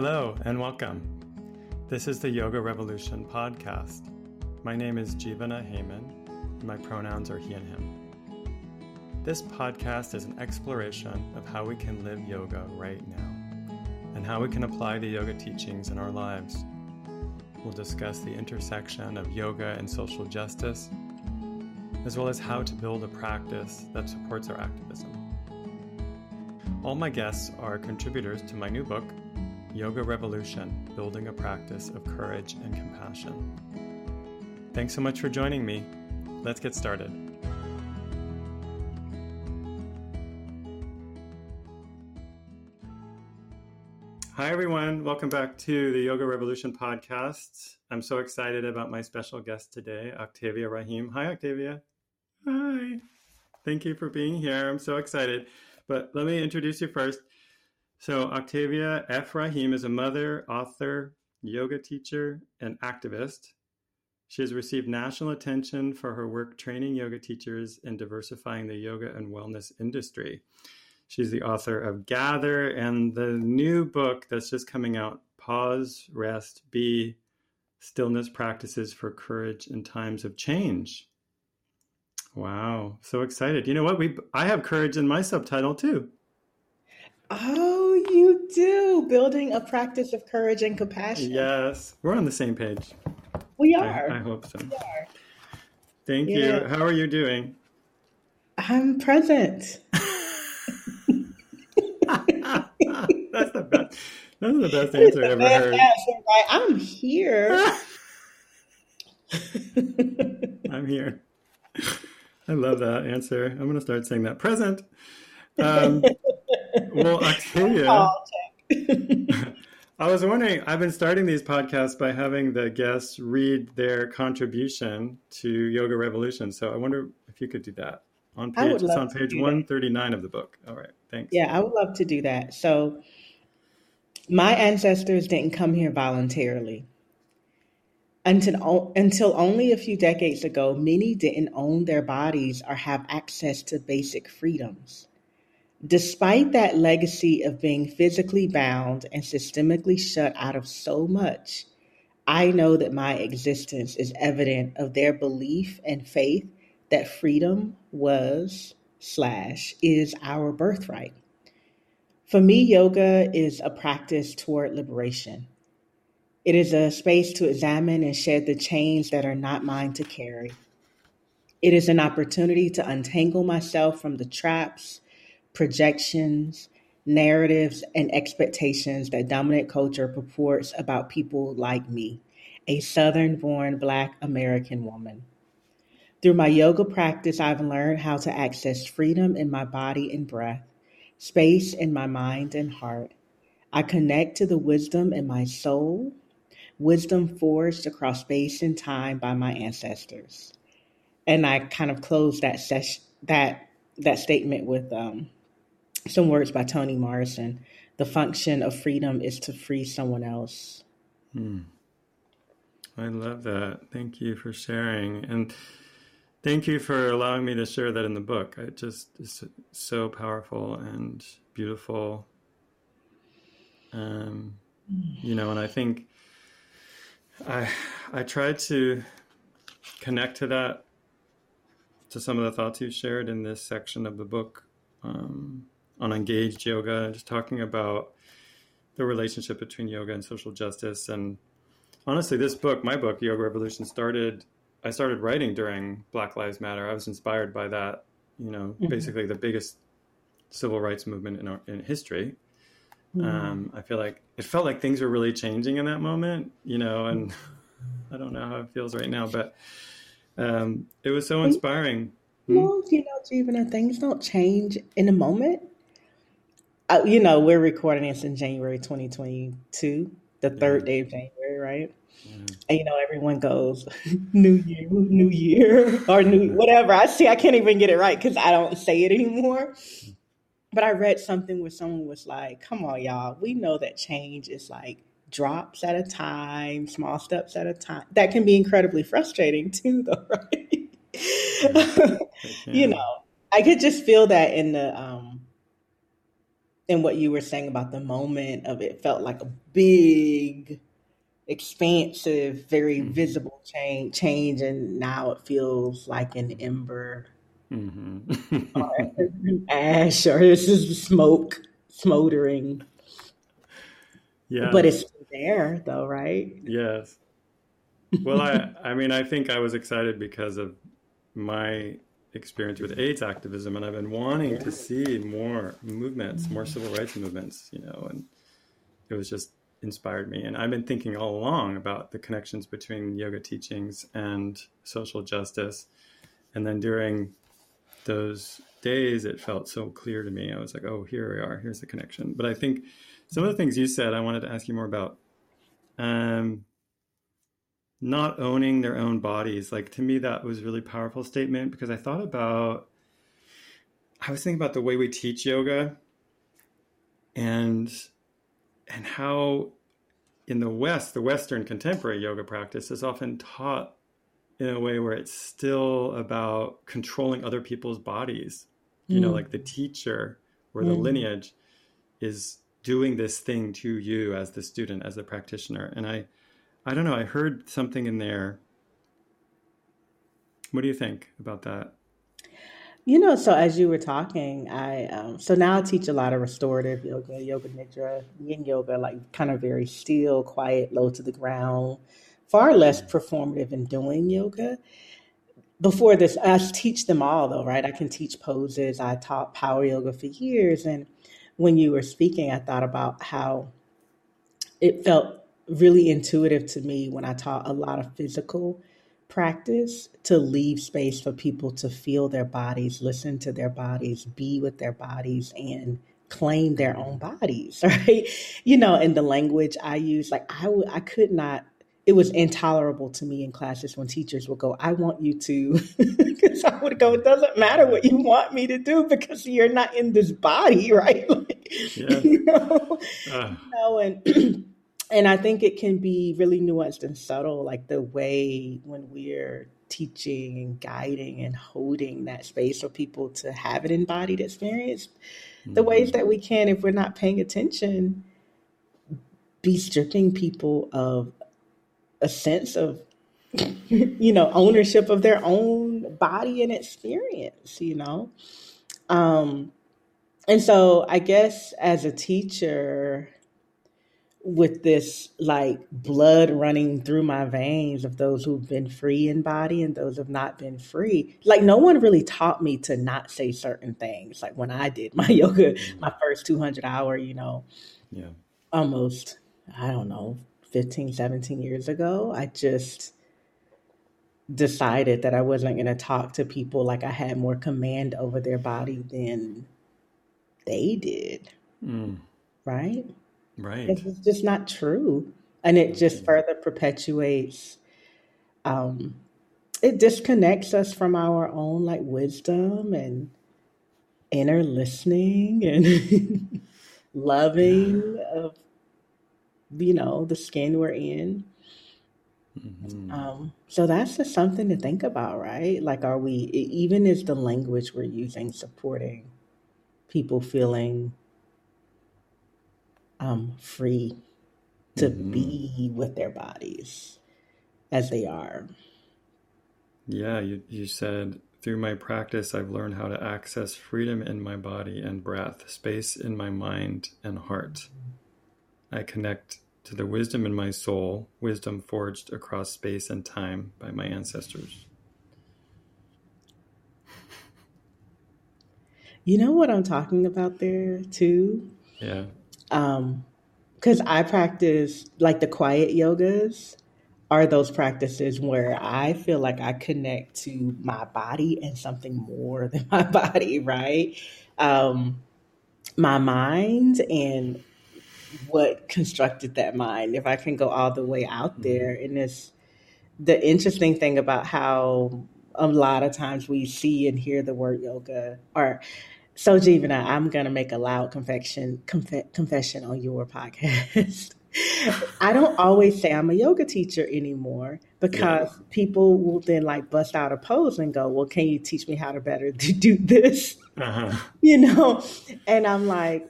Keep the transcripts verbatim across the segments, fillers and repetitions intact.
Hello and welcome. This is the Yoga Revolution podcast. My name is Jivana Heyman, and my pronouns are he and him. This podcast is an exploration of how we can live yoga right now and how we can apply the yoga teachings in our lives. We'll discuss the intersection of yoga and social justice, as well as how to build a practice that supports our activism. All my guests are contributors to my new book, Yoga Revolution, Building a Practice of Courage and Compassion. Thanks so much for joining me. Let's get started. Hi, everyone. Welcome back to the Yoga Revolution podcast. I'm so excited about my special guest today, Octavia Rahim. Hi, Octavia. Hi. Thank you for being here. I'm so excited. But let me introduce you first. So Octavia F. Rahim is a mother, author, yoga teacher, and activist. She has received national attention for her work training yoga teachers and diversifying the yoga and wellness industry. She's the author of Gather and the new book that's just coming out, Pause, Rest, Be, Stillness Practices for Courage in Times of Change. Wow, so excited. You know what? We I have courage in my subtitle too. Oh, you do. Building a practice of courage and compassion. Yes, we're on the same page. We are. I, I hope so. We are. Thank yeah. you. How are you doing? I'm present. That's the best. That's the best answer I've ever heard. Answer, right? I'm here. I'm here. I love that answer. I'm going to start saying that. Present. Um, well, Octavia, I was wondering, I've been starting these podcasts by having the guests read their contribution to Yoga Revolution. So I wonder if you could do that on page, it's on page one thirty-nine of the book. All right. Thanks. Yeah, I would love to do that. So my ancestors didn't come here voluntarily. Until, until only a few decades ago, many didn't own their bodies or have access to basic freedoms. Despite that legacy of being physically bound and systemically shut out of so much, I know that my existence is evident of their belief and faith that freedom was slash is our birthright. For me, yoga is a practice toward liberation. It is a space to examine and shed the chains that are not mine to carry. It is an opportunity to untangle myself from the traps, projections, narratives, and expectations that dominant culture purports about people like me, a Southern-born Black American woman. Through my yoga practice, I've learned how to access freedom in my body and breath, space in my mind and heart. I connect to the wisdom in my soul, wisdom forged across space and time by my ancestors. And I kind of closed that session, that, that statement with, um, some words by Toni Morrison. The function of freedom is to free someone else. Hmm. I love that. Thank you for sharing. And thank you for allowing me to share that in the book. It just is so powerful and beautiful. Um, you know, and I think I, I tried to connect to that, to some of the thoughts you shared in this section of the book um, on engaged yoga, just talking about the relationship between yoga and social justice. And honestly, this book, my book, Yoga Revolution, started, I started writing during Black Lives Matter. I was inspired by that, you know, mm-hmm. basically the biggest civil rights movement in our, in history. Um, I feel like it felt like things were really changing in that moment, you know, and I don't know how it feels right now, but um, it was so inspiring. Well, you know, Jivana, things don't change in a moment. Uh, you know, we're recording this in January twenty twenty-two, the third yeah. day of January, right? Yeah. And, you know, everyone goes, New Year, New Year, or New whatever. I see, I can't even get it right because I don't say it anymore. But I read something where someone was like, come on, y'all, we know that change is like drops at a time, small steps at a time. That can be incredibly frustrating too, though, right? Yeah, you know, I could just feel that in the um, and what you were saying about the moment of it felt like a big, expansive, very mm-hmm. visible change, change, and now it feels like an ember, mm-hmm. or an ash, or it's just smoke smoldering. Yeah, but it's there though, right? Yes. Well, I, I mean, I think I was excited because of my experience with AIDS activism, and I've been wanting yeah. to see more movements, mm-hmm. more civil rights movements, you know, and it was just inspired me. And I've been thinking all along about the connections between yoga teachings and social justice. And then during those days, it felt so clear to me. I was like, oh, here we are. Here's the connection. But I think some of the things you said, I wanted to ask you more about. Um, not owning their own bodies. Like, to me, that was a really powerful statement, because I thought about, I was thinking about the way we teach yoga and, and how in the West, the Western contemporary yoga practice is often taught in a way where it's still about controlling other people's bodies, you mm. know, like the teacher or the mm. lineage is doing this thing to you as the student, as the practitioner. And I, I don't know. I heard something in there. What do you think about that? You know, so as you were talking, I um, so now I teach a lot of restorative yoga, yoga nidra, yin yoga, like kind of very still, quiet, low to the ground, far less performative in doing yoga. Before this, I teach them all though, right? I can teach poses. I taught power yoga for years. And when you were speaking, I thought about how it felt really intuitive to me when I taught a lot of physical practice to leave space for people to feel their bodies, listen to their bodies, be with their bodies, and claim their own bodies, right? You know, and the language I used, like I, w- I could not, it was intolerable to me in classes when teachers would go, I want you to, because I would go, it doesn't matter what you want me to do because you're not in this body, right? Like, yeah. you, know, uh. you know, and And I think it can be really nuanced and subtle, like the way when we're teaching and guiding and holding that space for people to have an embodied experience, mm-hmm. the ways that we can, if we're not paying attention, be stripping people of a sense of, you know, ownership of their own body and experience, you know? Um, and so I guess as a teacher, with this like blood running through my veins of those who've been free in body and those who've not been free. Like no one really taught me to not say certain things. Like when I did my yoga, my first two hundred hour, you know, yeah, almost, I don't know, fifteen, seventeen years ago, I just decided that I wasn't going to talk to people like I had more command over their body than they did. Mm. Right? Right. It's just not true. And it just further perpetuates, um, it disconnects us from our own like wisdom and inner listening and loving yeah. of, you know, the skin we're in. Mm-hmm. Um, so that's just something to think about, right? Like, are we, even is the language we're using supporting people feeling Um, free to mm-hmm. be with their bodies as they are. Yeah, you, you said, through my practice, I've learned how to access freedom in my body and breath, space in my mind and heart. I connect to the wisdom in my soul, wisdom forged across space and time by my ancestors. You know what I'm talking about there, too? Yeah. Um, because I practice like the quiet yogas are those practices where I feel like I connect to my body and something more than my body, right? Um, my mind and what constructed that mind, if I can go all the way out there. And it's the interesting thing about how a lot of times we see and hear the word yoga or So, Jivana, I'm going to make a loud confession, conf- confession on your podcast. I don't always say I'm a yoga teacher anymore because yeah. people will then like bust out a pose and go, well, can you teach me how to better do this? Uh-huh. You know? And I'm like,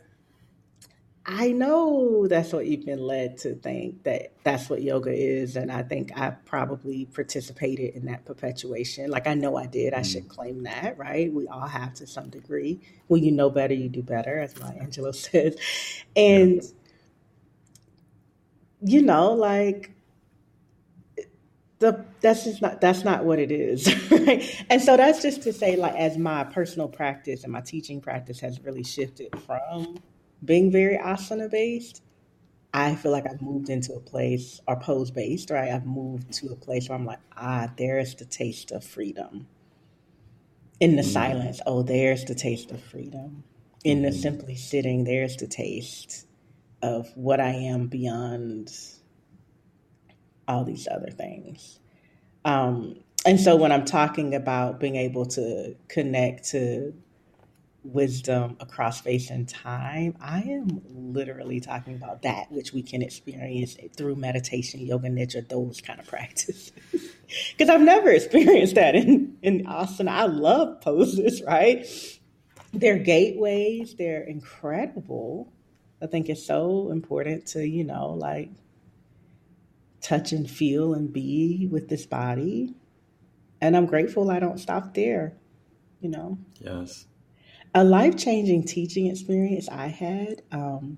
I know that's what you've been led to think that that's what yoga is. And I think I probably participated in that perpetuation. Like I know I did. I mm. should claim that, right? We all have to some degree. When you know better, you do better, as Maya Angelou says. And, yeah. you know, like the that's just not that's not what it is. Right? And so that's just to say, like, as my personal practice and my teaching practice has really shifted from being very asana based, I feel like I've moved into a place, or pose based, right? I've moved to a place where I'm like, ah, there's the taste of freedom. In the mm-hmm. silence, oh, there's the taste of freedom. In the mm-hmm. simply sitting, there's the taste of what I am beyond all these other things. Um, and so when I'm talking about being able to connect to wisdom across space and time, I am literally talking about that which we can experience through meditation, yoga nidra, those kind of practices. Because I've never experienced that in, in asana. I love poses, right? They're gateways. They're incredible. I think it's so important to, you know, like touch and feel and be with this body. And I'm grateful I don't stop there, you know? Yes. A life-changing teaching experience I had, um,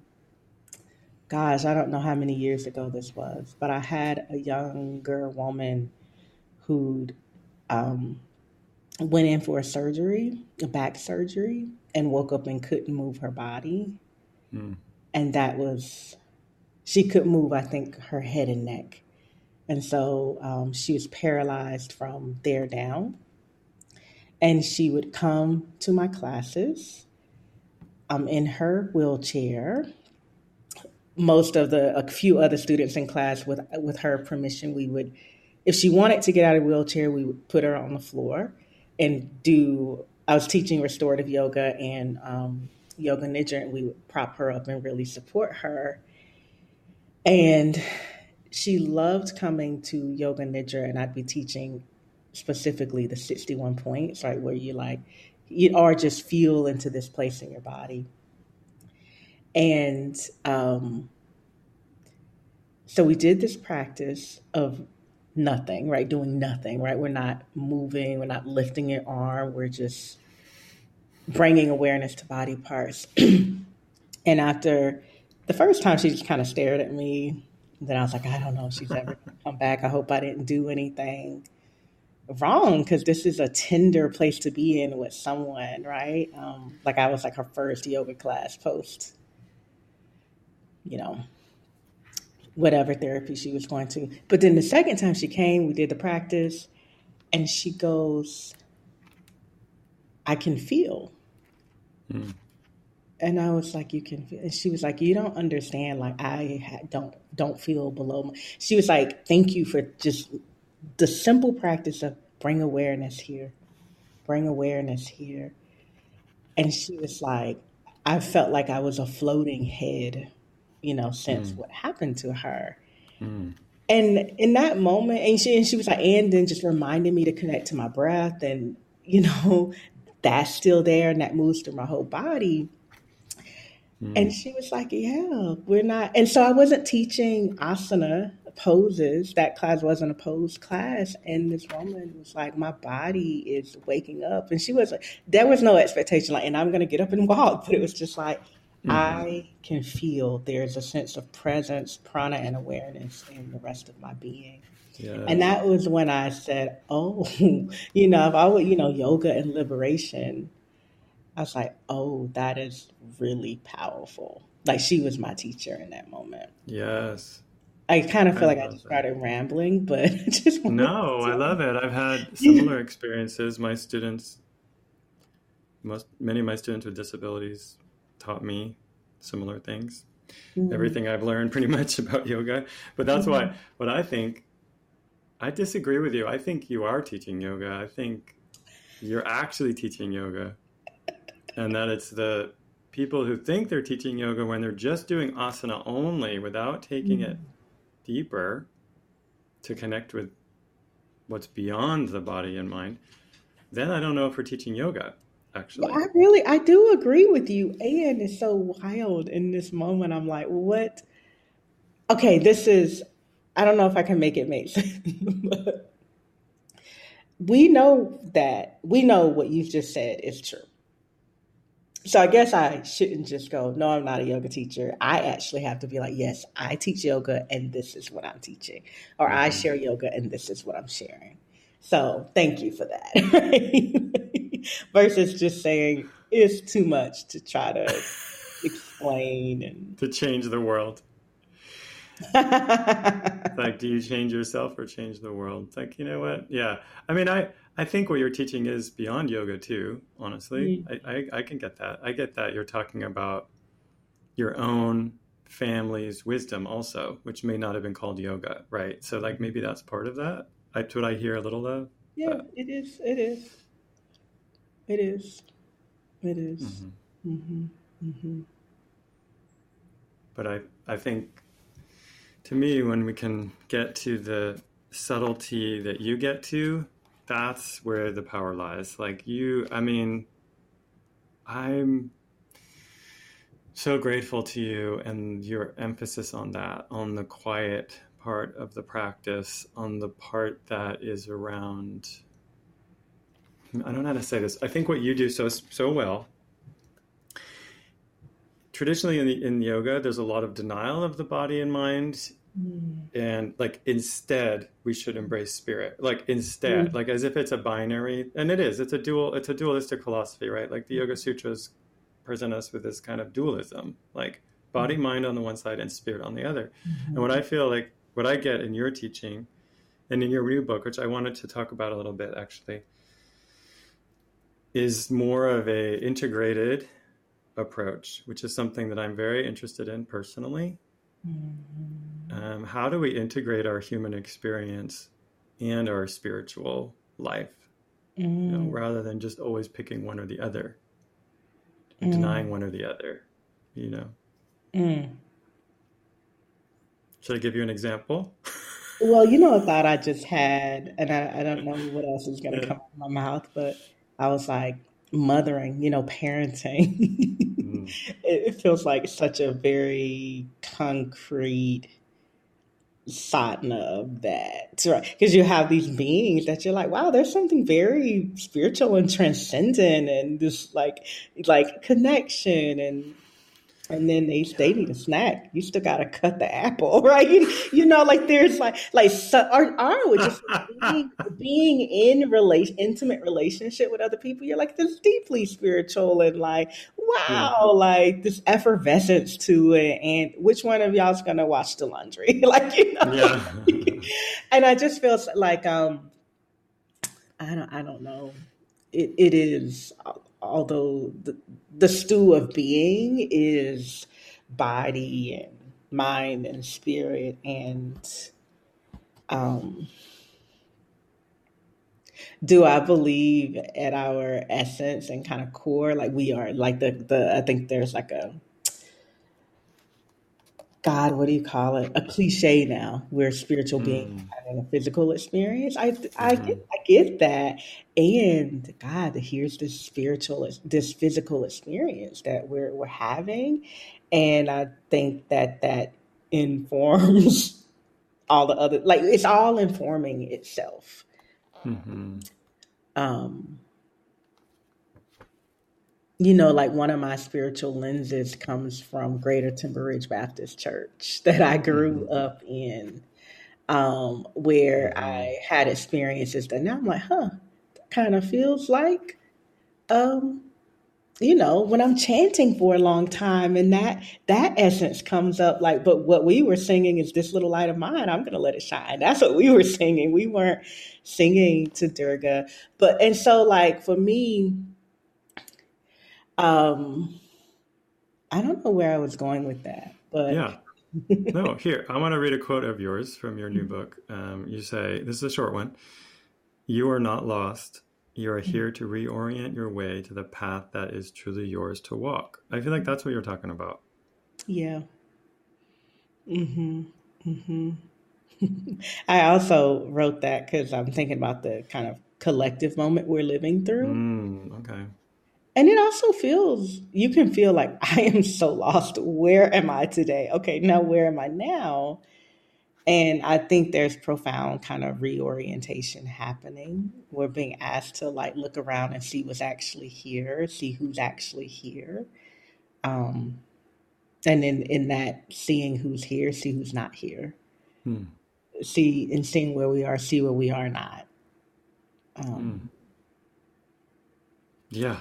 gosh, I don't know how many years ago this was, but I had a younger woman who'd um, went in for a surgery, a back surgery, and woke up and couldn't move her body. Mm. And that was, she could move, I think, her head and neck. And so um, she was paralyzed from there down. And she would come to my classes um, in her wheelchair. Most of the, a few other students in class, with with her permission, we would, if she wanted to get out of the wheelchair, we would put her on the floor and do, I was teaching restorative yoga and um, yoga nidra, and we would prop her up and really support her. And she loved coming to yoga nidra, and I'd be teaching specifically the sixty-one points, right, where you like, you are just feel into this place in your body. And um, so we did this practice of nothing, right, doing nothing, right? We're not moving, we're not lifting an arm, we're just bringing awareness to body parts. And after the first time, she just kind of stared at me. Then I was like, I don't know if she's ever gonna come back. I hope I didn't do anything wrong, because this is a tender place to be in with someone, right? Um, like I was like her first yoga class post, you know, whatever therapy she was going to. But then the second time she came, we did the practice, and she goes, I can feel. Mm. And I was like, you can feel. And she was like, you don't understand. Like I ha- don't, don't feel below. My-. She was like, thank you for just the simple practice of bring awareness here, bring awareness here. And she was like, I felt like I was a floating head, you know, since mm. what happened to her. Mm. And in that moment, and she, and she was like, and then just reminded me to connect to my breath, and, you know, that's still there and that moves through my whole body. Mm. And she was like, yeah, we're not. And so I wasn't teaching asana poses. That class wasn't a pose class. And this woman was like, my body is waking up. And she was like, there was no expectation, like, and I'm going to get up and walk. But it was just like, mm. I can feel there's a sense of presence, prana, and awareness in the rest of my being. Yeah. And that was when I said, oh, you know, if I would, you know, yoga and liberation, I was like, oh, that is really powerful. Like, she was my teacher in that moment. Yes. I kind of feel I like I just started that. rambling, but I just no, to... I love it. I've had similar experiences. My students, most many of my students with disabilities, taught me similar things. Mm-hmm. Everything I've learned, pretty much, about yoga. But that's mm-hmm. why. What I think, I disagree with you. I think you are teaching yoga. I think you're actually teaching yoga, and that it's the people who think they're teaching yoga when they're just doing asana only, without taking mm-hmm. it deeper to connect with what's beyond the body and mind, then I don't know if we're teaching yoga. actually. I really, I do agree with you. And it's so wild in this moment. I'm like, what? Okay, this is, I don't know if I can make it make sense, but we know that, we know what you've just said is true. So I guess I shouldn't just go, no, I'm not a yoga teacher. I actually have to be like, yes, I teach yoga and this is what I'm teaching. Or mm-hmm. I share yoga and this is what I'm sharing. So thank you for that. Right? Versus just saying it's too much to try to explain. And to change the world. Like, do you change yourself or change the world? It's like, you know what? Yeah. I mean, I... I think what you're teaching is beyond yoga too, honestly. Mm-hmm. I, I, I can get that. I get that you're talking about your own family's wisdom also, which may not have been called yoga, right? So like maybe that's part of that. That's what I hear a little of. Yeah, but... it is. It is. It is. It is. Mm-hmm. Mm-hmm. Mm-hmm. But I, I think to me, when we can get to the subtlety that you get to, that's where the power lies. Like you, I mean, I'm so grateful to you and your emphasis on that, on the quiet part of the practice, on the part that is around, I don't know how to say this. I think what you do so, so well, traditionally in, the, in yoga, there's a lot of denial of the body and mind. And like, instead we should embrace spirit, like instead, mm-hmm. like as if it's a binary, and it is, it's a dual, it's a dualistic philosophy, right? Like the Yoga Sutras present us with this kind of dualism, like body, mind on the one side and spirit on the other. Mm-hmm. And what I feel like, what I get in your teaching and in your new book, which I wanted to talk about a little bit actually, is more of a integrated approach, which is something that I'm very interested in personally. Mm-hmm. Um, how do we integrate our human experience and our spiritual life, mm. you know, rather than just always picking one or the other, mm. denying one or the other, you know? Mm. Should I give you an example? Well, you know, a thought I just had, and I, I don't know what else is going to yeah. come out of my mouth, but I was like, mothering, you know, parenting. mm. It feels like such a very concrete satna of that, right? Because you have these beings that you're like, wow, there's something very spiritual and transcendent, and this like, like connection, and and then they they need a snack. You still gotta cut the apple, right? You, you know, like there's like like so, or, or just being, being in relation, intimate relationship with other people. You're like this deeply spiritual and like wow, yeah. like this effervescence to it. And which one of y'all's gonna wash the laundry? Like you know, yeah. like, and I just feel like um, I don't I don't know. It it is. Although the, the stew of being is body and mind and spirit and um, do I believe at our essence and kind of core, like we are like the, the I think there's like a, God, what do you call it? A cliche now. We're spiritual beings mm. having a physical experience. I I mm-hmm. get, I get that, and God, here's this spiritual, this physical experience that we're we're having, and I think that that informs all the other. Like it's all informing itself. Mm-hmm. Um. You know, like one of my spiritual lenses comes from Greater Timber Ridge Baptist Church that I grew up in, um, where I had experiences that now I'm like, huh, that kind of feels like, um, you know, when I'm chanting for a long time and that that essence comes up like, but what we were singing is this little light of mine. I'm going to let it shine. That's what we were singing. We weren't singing to Durga. But and so like for me, Um, I don't know where I was going with that, but yeah, no, here, I want to read a quote of yours from your new book. Um, you say, this is a short one. You are not lost. You are here to reorient your way to the path that is truly yours to walk. I feel like that's what you're talking about. Yeah. Mm-hmm. Mm-hmm. I also wrote that because I'm thinking about the kind of collective moment we're living through. Mm, okay. And it also feels, you can feel like, I am so lost. Where am I today? Okay, now where am I now? And I think there's profound kind of reorientation happening. We're being asked to like look around and see what's actually here, see who's actually here. Um, and in, in that seeing who's here, see who's not here. Hmm. See and seeing where we are, see where we are not. Um, hmm. Yeah.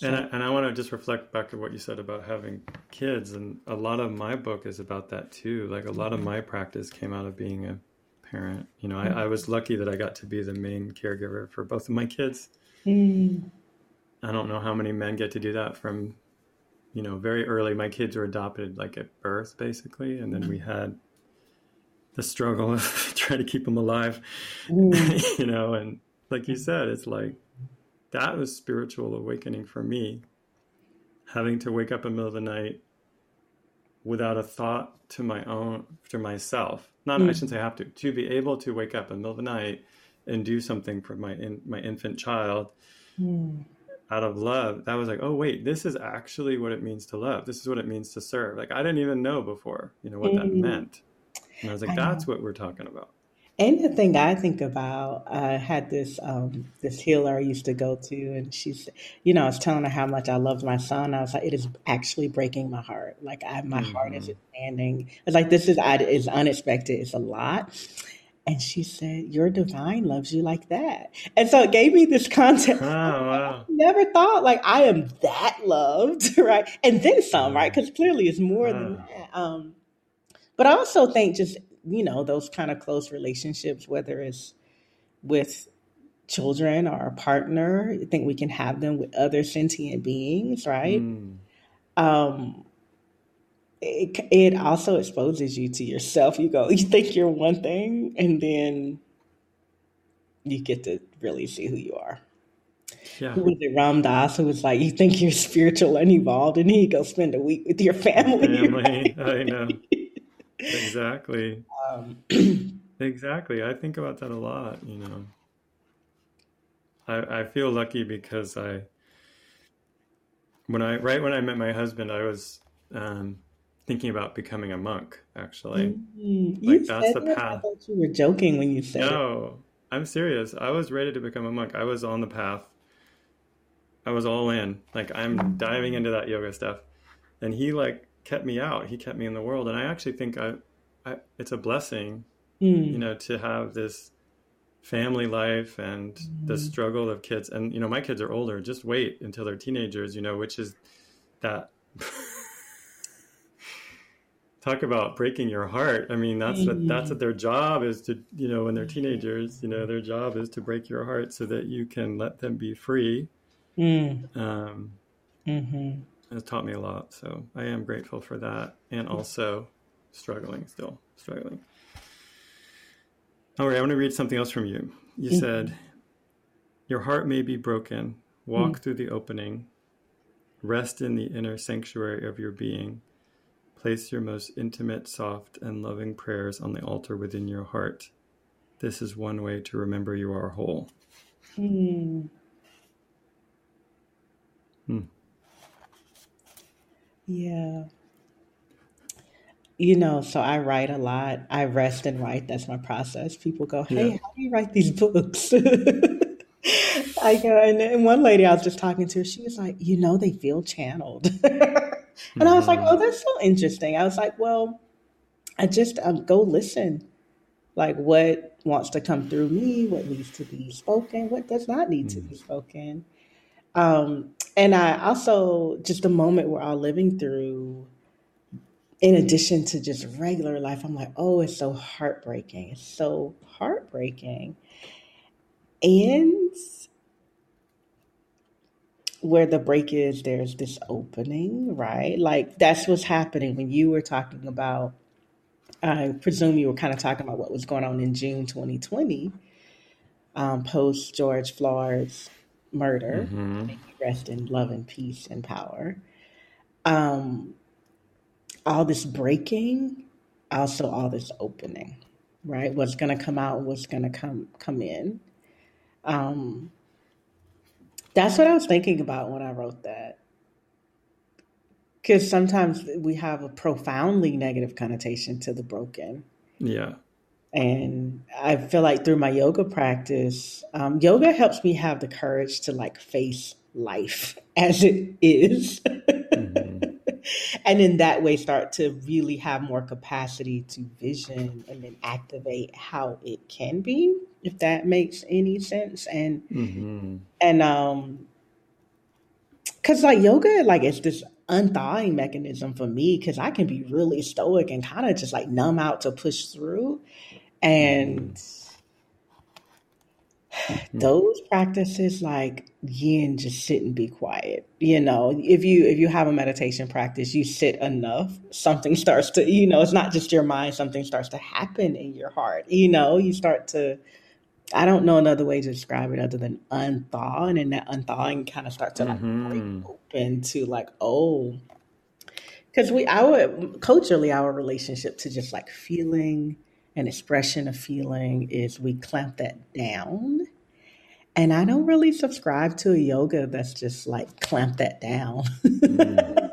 And I, and I want to just reflect back to what you said about having kids. And a lot of my book is about that too. Like a lot of my practice came out of being a parent. You know, mm. I, I was lucky that I got to be the main caregiver for both of my kids. Mm. I don't know how many men get to do that from, you know, very early. My kids were adopted like at birth basically. And then we had the struggle of trying to keep them alive, mm. you know, and like you said, it's like, that was spiritual awakening for me, having to wake up in the middle of the night without a thought to my own, to myself. Not, mm. I shouldn't say have to, to be able to wake up in the middle of the night and do something for my in, my infant child mm. out of love. That was like, oh, wait, this is actually what it means to love. This is what it means to serve. Like, I didn't even know before, you know, what mm. that meant. And I was like, I that's know. what we're talking about. And the thing I think about, I had this um, this healer I used to go to, and she's, you know, I was telling her how much I loved my son. I was like, it is actually breaking my heart. Like, I, my mm-hmm. heart is expanding. It's like, this is I, it's unexpected. It's a lot. And she said, your divine loves you like that. And so it gave me this concept. Oh, wow. I never thought, like, I am that loved, right? And then some, right? Because clearly it's more wow. than that. Um, but I also think just, you know, those kind of close relationships, whether it's with children or a partner, I think we can have them with other sentient beings, right? Mm. Um, it, it also exposes you to yourself. You go, you think you're one thing, and then you get to really see who you are. Yeah. Who was it, Ram Dass, who was like, you think you're spiritual and evolved, and then you go spend a week with your family. family right? I know. Exactly. Um, exactly. I think about that a lot, you know. I I feel lucky because I, when I, right when I met my husband, I was um, thinking about becoming a monk, actually. Mm-hmm. Like, you that's said the that? path. I thought you were joking when you said No, it. I'm serious. I was ready to become a monk. I was on the path. I was all in. Like, I'm diving into that yoga stuff. And he, like, kept me out. He kept me in the world. And I actually think I, I it's a blessing, mm. you know, to have this family life and mm. the struggle of kids. And, you know, my kids are older. Just wait until they're teenagers, you know, which is that. Talk about breaking your heart. I mean, that's mm. what, that's what their job is to, you know, when they're teenagers, you know, their job is to break your heart so that you can let them be free. Mm. Um, mm-hmm. It's taught me a lot. So I am grateful for that. And also struggling, still struggling. All right, I want to read something else from you. You mm-hmm. said, your heart may be broken. Walk mm-hmm. through the opening. Rest in the inner sanctuary of your being. Place your most intimate, soft, and loving prayers on the altar within your heart. This is one way to remember you are whole. Mm. Hmm. Yeah. You know, so I write a lot. I rest and write. That's my process. People go, hey, yeah. how do you write these books? I go, and, and one lady I was just talking to, she was like, you know, they feel channeled. And mm-hmm. I was like, oh, that's so interesting. I was like, well, I just um, go listen. Like, what wants to come through me? What needs to be spoken? What does not need mm-hmm. to be spoken? Um, and I also, just the moment we're all living through, in addition to just regular life, I'm like, oh, it's so heartbreaking. It's so heartbreaking. And where the break is, there's this opening, right? Like, that's what's happening when you were talking about, I presume you were kind of talking about what was going on in June twenty twenty, um, post George Floyd's murder, mm-hmm. make you rest in love and peace and power. Um, all this breaking, also all this opening, right? What's going to come out, what's going to come come in. Um, That's what I was thinking about when I wrote that. Because sometimes we have a profoundly negative connotation to the broken. Yeah. And I feel like through my yoga practice, um, yoga helps me have the courage to like face life as it is. Mm-hmm. And in that way, start to really have more capacity to vision and then activate how it can be, if that makes any sense. And, mm-hmm. and, um, cause like yoga, like it's this unthawing mechanism for me. Cause I can be really stoic and kind of just like numb out to push through. And mm-hmm. those practices like yin, just sit and be quiet. You know, if you, if you have a meditation practice, you sit enough, something starts to, you know, it's not just your mind, something starts to happen in your heart. You know, you start to, I don't know another way to describe it other than unthaw. And then that unthawing kind of starts to like mm-hmm. break open to like, oh, because we, our, culturally, our relationship to just like feeling and expression of feeling is we clamp that down. And I don't really subscribe to a yoga that's just like clamp that down. Mm.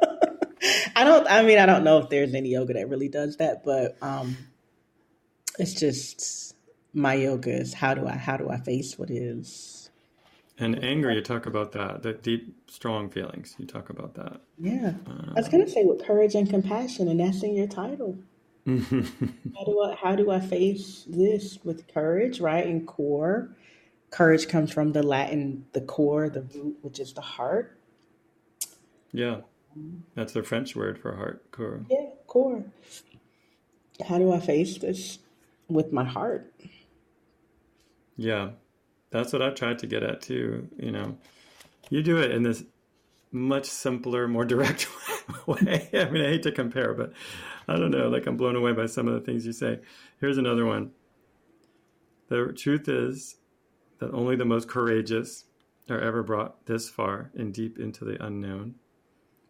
I don't, I mean, I don't know if there's any yoga that really does that, but um, it's just... my yoga is how do I how do I face what is. And anger, you talk about that, the deep, strong feelings. You talk about that. Yeah, uh, I was gonna say with courage and compassion, and that's in your title. how do I how do I face this with courage, right? And core, courage comes from the Latin, the core, the root, which is the heart. Yeah, that's the French word for heart, core. Yeah, core. How do I face this with my heart? Yeah, that's what I've tried to get at too. You know, you do it in this much simpler, more direct way. I mean, I hate to compare, but I don't know, like I'm blown away by some of the things you say. Here's another one. The truth is that only the most courageous are ever brought this far and deep into the unknown.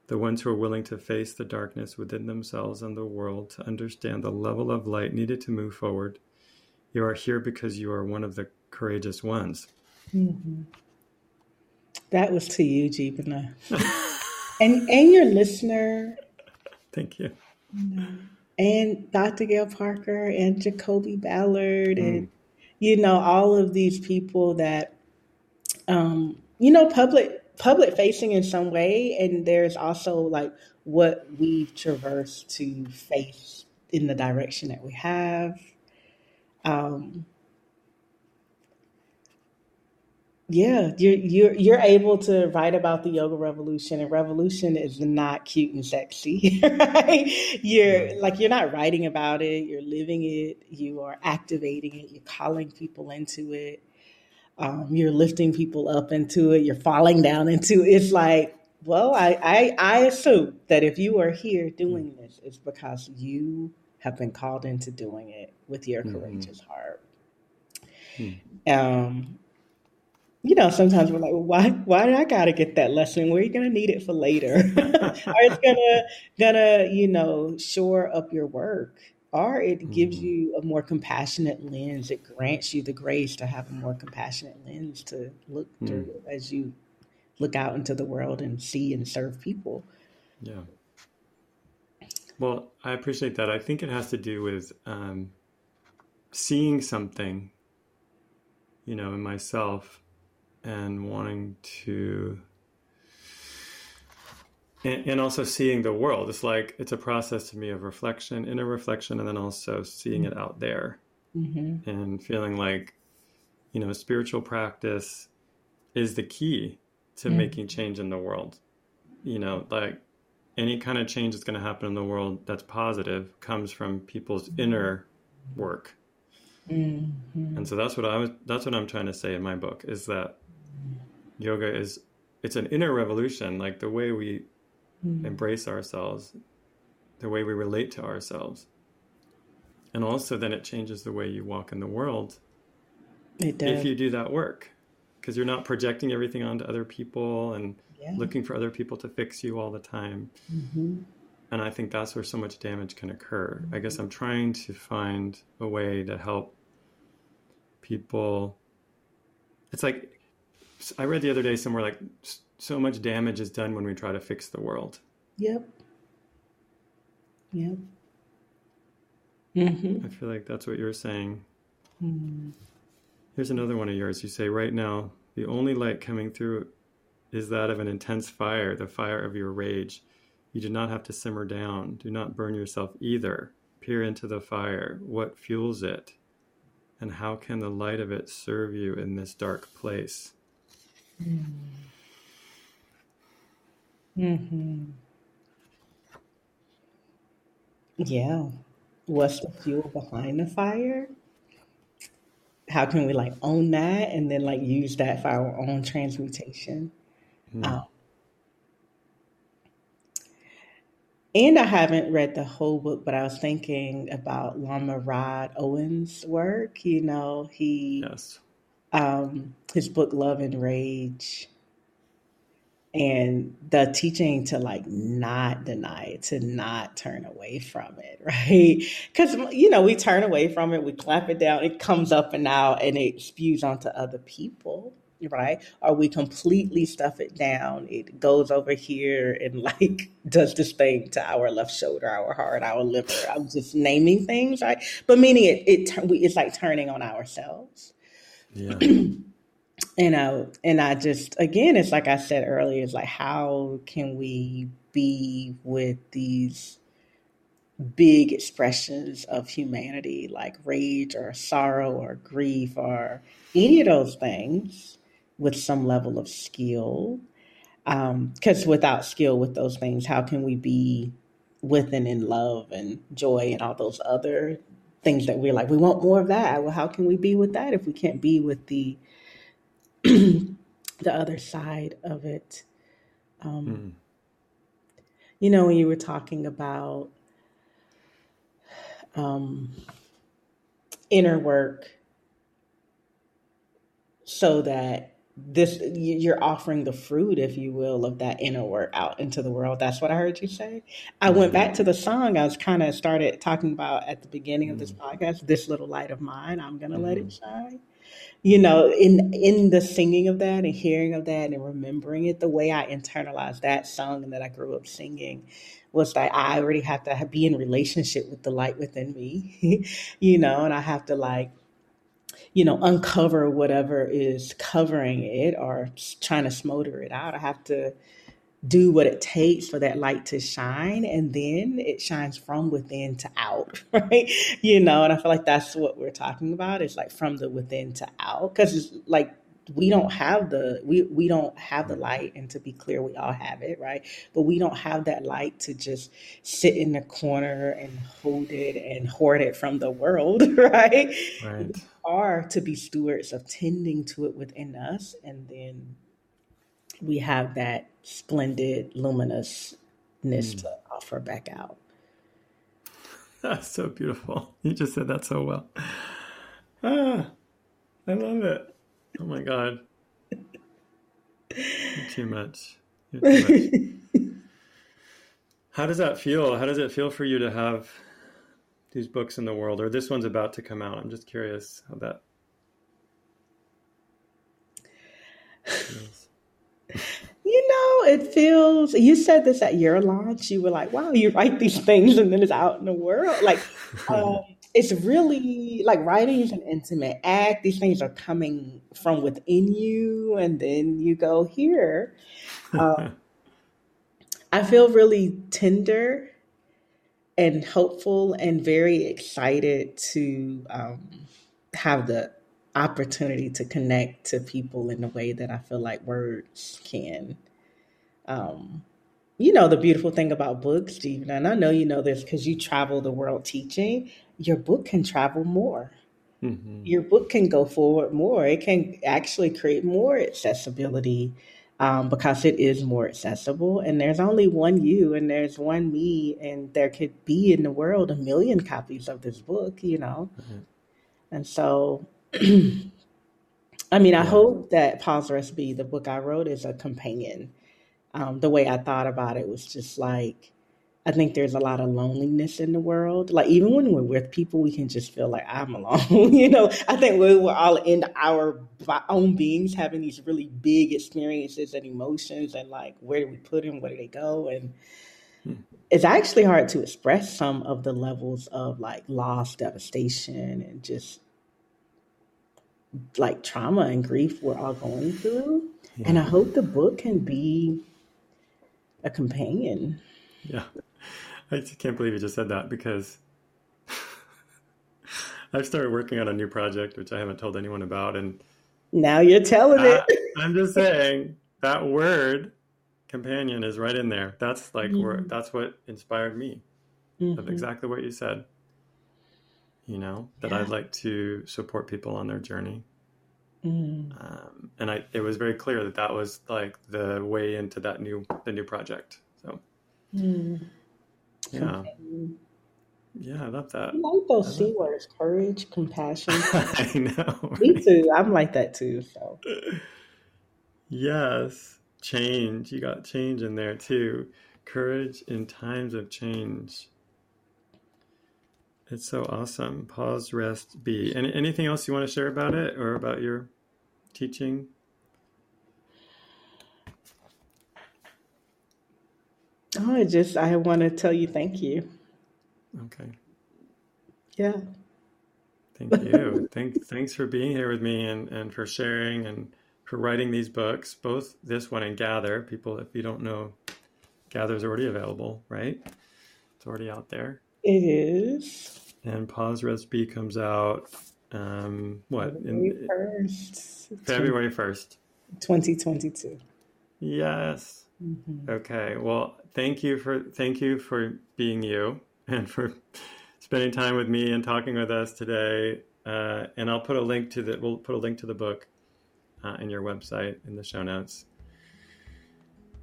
The ones who are willing to face the darkness within themselves and the world to understand the level of light needed to move forward. You are here because you are one of the courageous ones. Mm-hmm. That was to you, Jivana. and and your listener. Thank you. And Doctor Gail Parker and Jacoby Ballard mm. and, you know, all of these people that, um, you know, public public facing in some way. And there's also like what we've traversed to face in the direction that we have. Um, yeah, you're, you're, you're able to write about the yoga revolution, and revolution is not cute and sexy, right? You're like, you're not writing about it. You're living it. You are activating it. You're calling people into it. Um, you're lifting people up into it. You're falling down into it. It's like, well, I, I, I assume that if you are here doing this, it's because you have been called into doing it with your courageous mm-hmm. heart. Mm-hmm. Um, you know, sometimes we're like, well, why, why did I got to get that lesson? Where are you going to need it for later? Or it's gonna, gonna, you know, shore up your work, or it mm-hmm. gives you a more compassionate lens. It grants you the grace to have a more compassionate lens to look mm-hmm. through as you look out into the world and see and serve people. Yeah. Well, I appreciate that. I think it has to do with um, seeing something, you know, in myself and wanting to, and, and also seeing the world. It's like, it's a process to me of reflection, inner reflection, and then also seeing it out there mm-hmm. and feeling like, you know, spiritual practice is the key to mm-hmm. making change in the world, you know, like. Any kind of change that's going to happen in the world that's positive comes from people's inner work. Mm-hmm. And so that's what I was, that's what I'm trying to say in my book is that yoga is, it's an inner revolution. Like the way we mm-hmm. embrace ourselves, the way we relate to ourselves. And also then it changes the way you walk in the world. It does. If you do that work, because you're not projecting everything onto other people and yeah. looking for other people to fix you all the time. Mm-hmm. And I think that's where so much damage can occur. Mm-hmm. I guess I'm trying to find a way to help people. It's like I read the other day somewhere, like, so much damage is done when we try to fix the world. Yep. Yep. Mm-hmm. I feel like that's what you're saying. Mm. Here's another one of yours. You say, right now, the only light coming through is that of an intense fire, the fire of your rage. You do not have to simmer down. Do not burn yourself either. Peer into the fire. What fuels it? And how can the light of it serve you in this dark place? Mm. Mm-hmm. Yeah. What's the fuel behind the fire? How can we like own that and then like use that for our own transmutation? Mm. Um, and I haven't read the whole book, but I was thinking about Lama Rod Owens' work. You know, he, yes. um, his book, Love and Rage, and the teaching to like not deny it, to not turn away from it, right? Because, you know, we turn away from it, we clap it down, it comes up and out and it spews onto other people, right? Or we completely stuff it down. It goes over here and like does this thing to our left shoulder, our heart, our liver. I'm just naming things, right? But meaning it, it it's like turning on ourselves. Yeah. And I, and I just, again, it's like I said earlier, it's like, how can we be with these big expressions of humanity, like rage or sorrow or grief or any of those things with some level of skill? Because um, without skill with those things, how can we be with and in love and joy and all those other things that we're like, we want more of that. Well, how can we be with that if we can't be with the the other side of it? Um, mm. You know, when you were talking about um, inner work, so that this, you're offering the fruit, if you will, of that inner work out into the world. That's what I heard you say. I mm-hmm. went back to the song I was kind of started talking about at the beginning mm. of this podcast, This Little Light of Mine, I'm going to mm-hmm. let it shine. You know, in in the singing of that and hearing of that and remembering it, the way I internalized that song and that I grew up singing was that I already have to be in relationship with the light within me, you know, and I have to like, you know, uncover whatever is covering it or trying to smother it out. I have to do what it takes for that light to shine, and then it shines from within to out, right? You know, and I feel like that's what we're talking about. It's like from the within to out, because it's like we don't have the we we don't have the light, and to be clear, we all have it, right? But we don't have that light to just sit in the corner and hold it and hoard it from the world, right? Right. We are to be stewards of tending to it within us, and then we have that splendid luminousness mm. to offer back out. That's so beautiful. You just said that so well. Ah, I love it. Oh my God. You're too much. You're too much. How does that feel? How does it feel for you to have these books in the world, or this one's about to come out? I'm just curious how that feels. You know, it feels, you said this at your launch, you were like, wow, you write these things and then it's out in the world. Like, um, it's really, like writing is an intimate act. These things are coming from within you and then you go here. Um, I feel really tender and hopeful and very excited to um, have the opportunity to connect to people in a way that I feel like words can. Um, you know, the beautiful thing about books, Stephen, and I know you know this because you travel the world teaching, your book can travel more. Mm-hmm. Your book can go forward more. It can actually create more accessibility um, because it is more accessible. And there's only one you and there's one me, and there could be in the world a million copies of this book, you know. Mm-hmm. And so I mean, I hope that Pause, Rest, Be, the book I wrote, is a companion. Um, the way I thought about it was just like, I think there's a lot of loneliness in the world. Like, even when we're with people, we can just feel like I'm alone. you know, I think we we're all in our own beings having these really big experiences and emotions, and like, where do we put them? Where do they go? And hmm. it's actually hard to express some of the levels of like loss, devastation, and just like trauma and grief we're all going through. Yeah. And I hope the book can be a companion. Yeah. I just can't believe you just said that, because I've started working on a new project, which I haven't told anyone about. And now you're telling I, it. I'm just saying that word companion is right in there. That's like, mm-hmm. where, that's what inspired me. Mm-hmm. Of exactly what you said, you know, that yeah. I'd like to support people on their journey. Mm-hmm. Um, and I, it was very clear that that was like the way into that new, the new project. So. Mm. Yeah. Companion. Yeah, I love that. I like those I C words, that. Courage, compassion. I know. Right? Me too. I'm like that too. So. Yes. Change. You got change in there too. Courage in times of change. It's so awesome. Pause, rest, be. Any, anything else you want to share about it or about your teaching? Oh, I just, I want to tell you thank you. Okay. Yeah. Thank you. Thank, thanks for being here with me and, and for sharing and for writing these books, both this one and Gather. People, if you don't know, Gather's already available, right? It's already out there. It is. And Pause, Rest, Be comes out, um, what? February first. February first. twenty twenty-two. Yes. Mm-hmm. Okay. Well, thank you for thank you for being you and for spending time with me and talking with us today. Uh, and I'll put a link to the we'll put a link to the book uh, in your website in the show notes.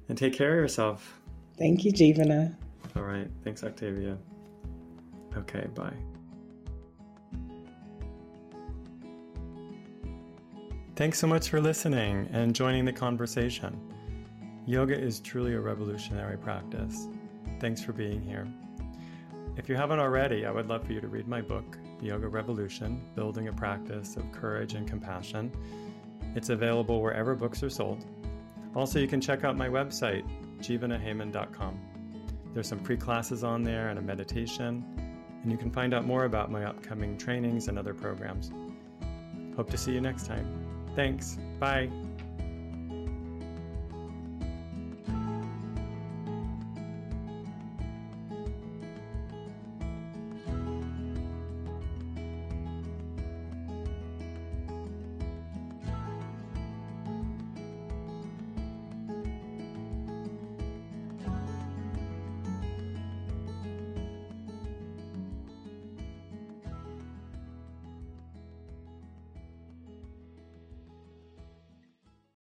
And take care of yourself. Thank you, Jivana. All right. Thanks, Octavia. Okay. Bye. Thanks so much for listening and joining the conversation. Yoga is truly a revolutionary practice. Thanks for being here. If you haven't already, I would love for you to read my book, Yoga Revolution, Building a Practice of Courage and Compassion. It's available wherever books are sold. Also, you can check out my website, jivana heyman dot com. There's some free classes on there and a meditation, and you can find out more about my upcoming trainings and other programs. Hope to see you next time. Thanks. Bye.